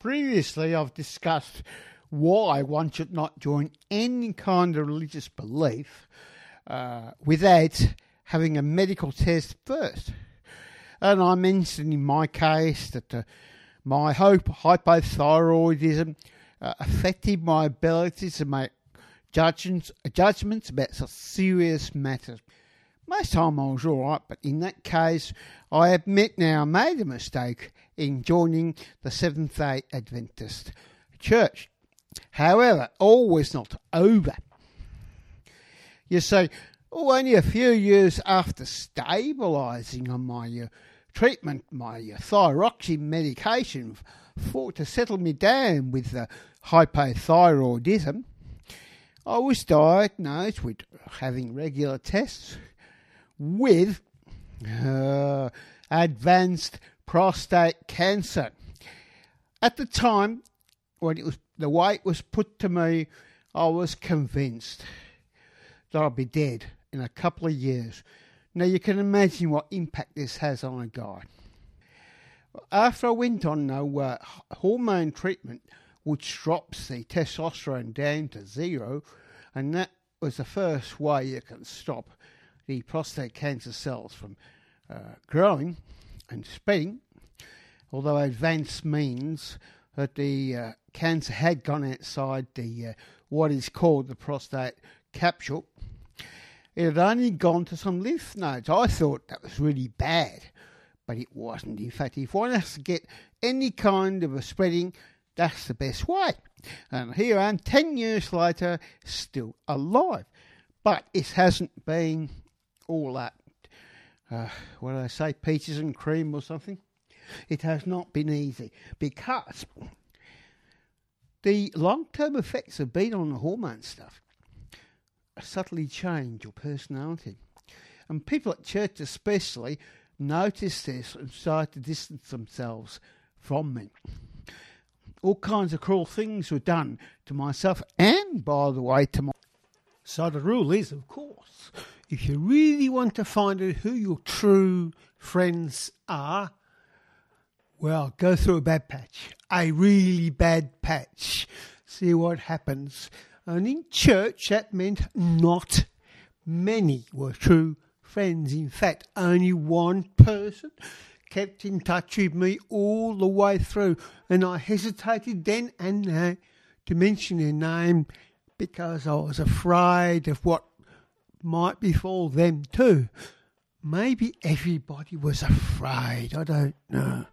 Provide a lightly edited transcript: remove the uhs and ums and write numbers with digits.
Previously, I've discussed why one should not join any kind of religious belief without having a medical test first. And I mentioned in my case that my hypothyroidism affected my ability to make judgments about such serious matters. Most time I was all right, but in that case, I admit now I made a mistake in joining the Seventh-day Adventist Church. However, all was not over. You see, only a few years after stabilising on my treatment, my thyroxine medication fought to settle me down with the hypothyroidism, I was diagnosed with having regular tests with advanced prostate cancer. At the time, when the weight was put to me, I was convinced that I'd be dead in a couple of years. Now, you can imagine what impact this has on a guy. After I went on, though, hormone treatment, which drops the testosterone down to zero, and that was the first way you can stop the prostate cancer cells from growing and spreading, although advance means that the cancer had gone outside the what is called the prostate capsule. It had only gone to some lymph nodes. I thought that was really bad, but it wasn't. In fact, if one has to get any kind of a spreading, that's the best way. And here I am 10 years later, still alive. But it hasn't been all that, what do I say, peaches and cream or something. It has not been easy because the long-term effects of being on the hormone stuff subtly change your personality. And people at church especially noticed this and started to distance themselves from me. All kinds of cruel things were done to myself and, by the way, to my... So the rule is, of course, if you really want to find out who your true friends are, well, go through a bad patch, a really bad patch, see what happens. And in church, that meant not many were true friends. In fact, only one person kept in touch with me all the way through, and I hesitated then and now to mention their name, because I was afraid of what might befall them too. Maybe everybody was afraid, I don't know.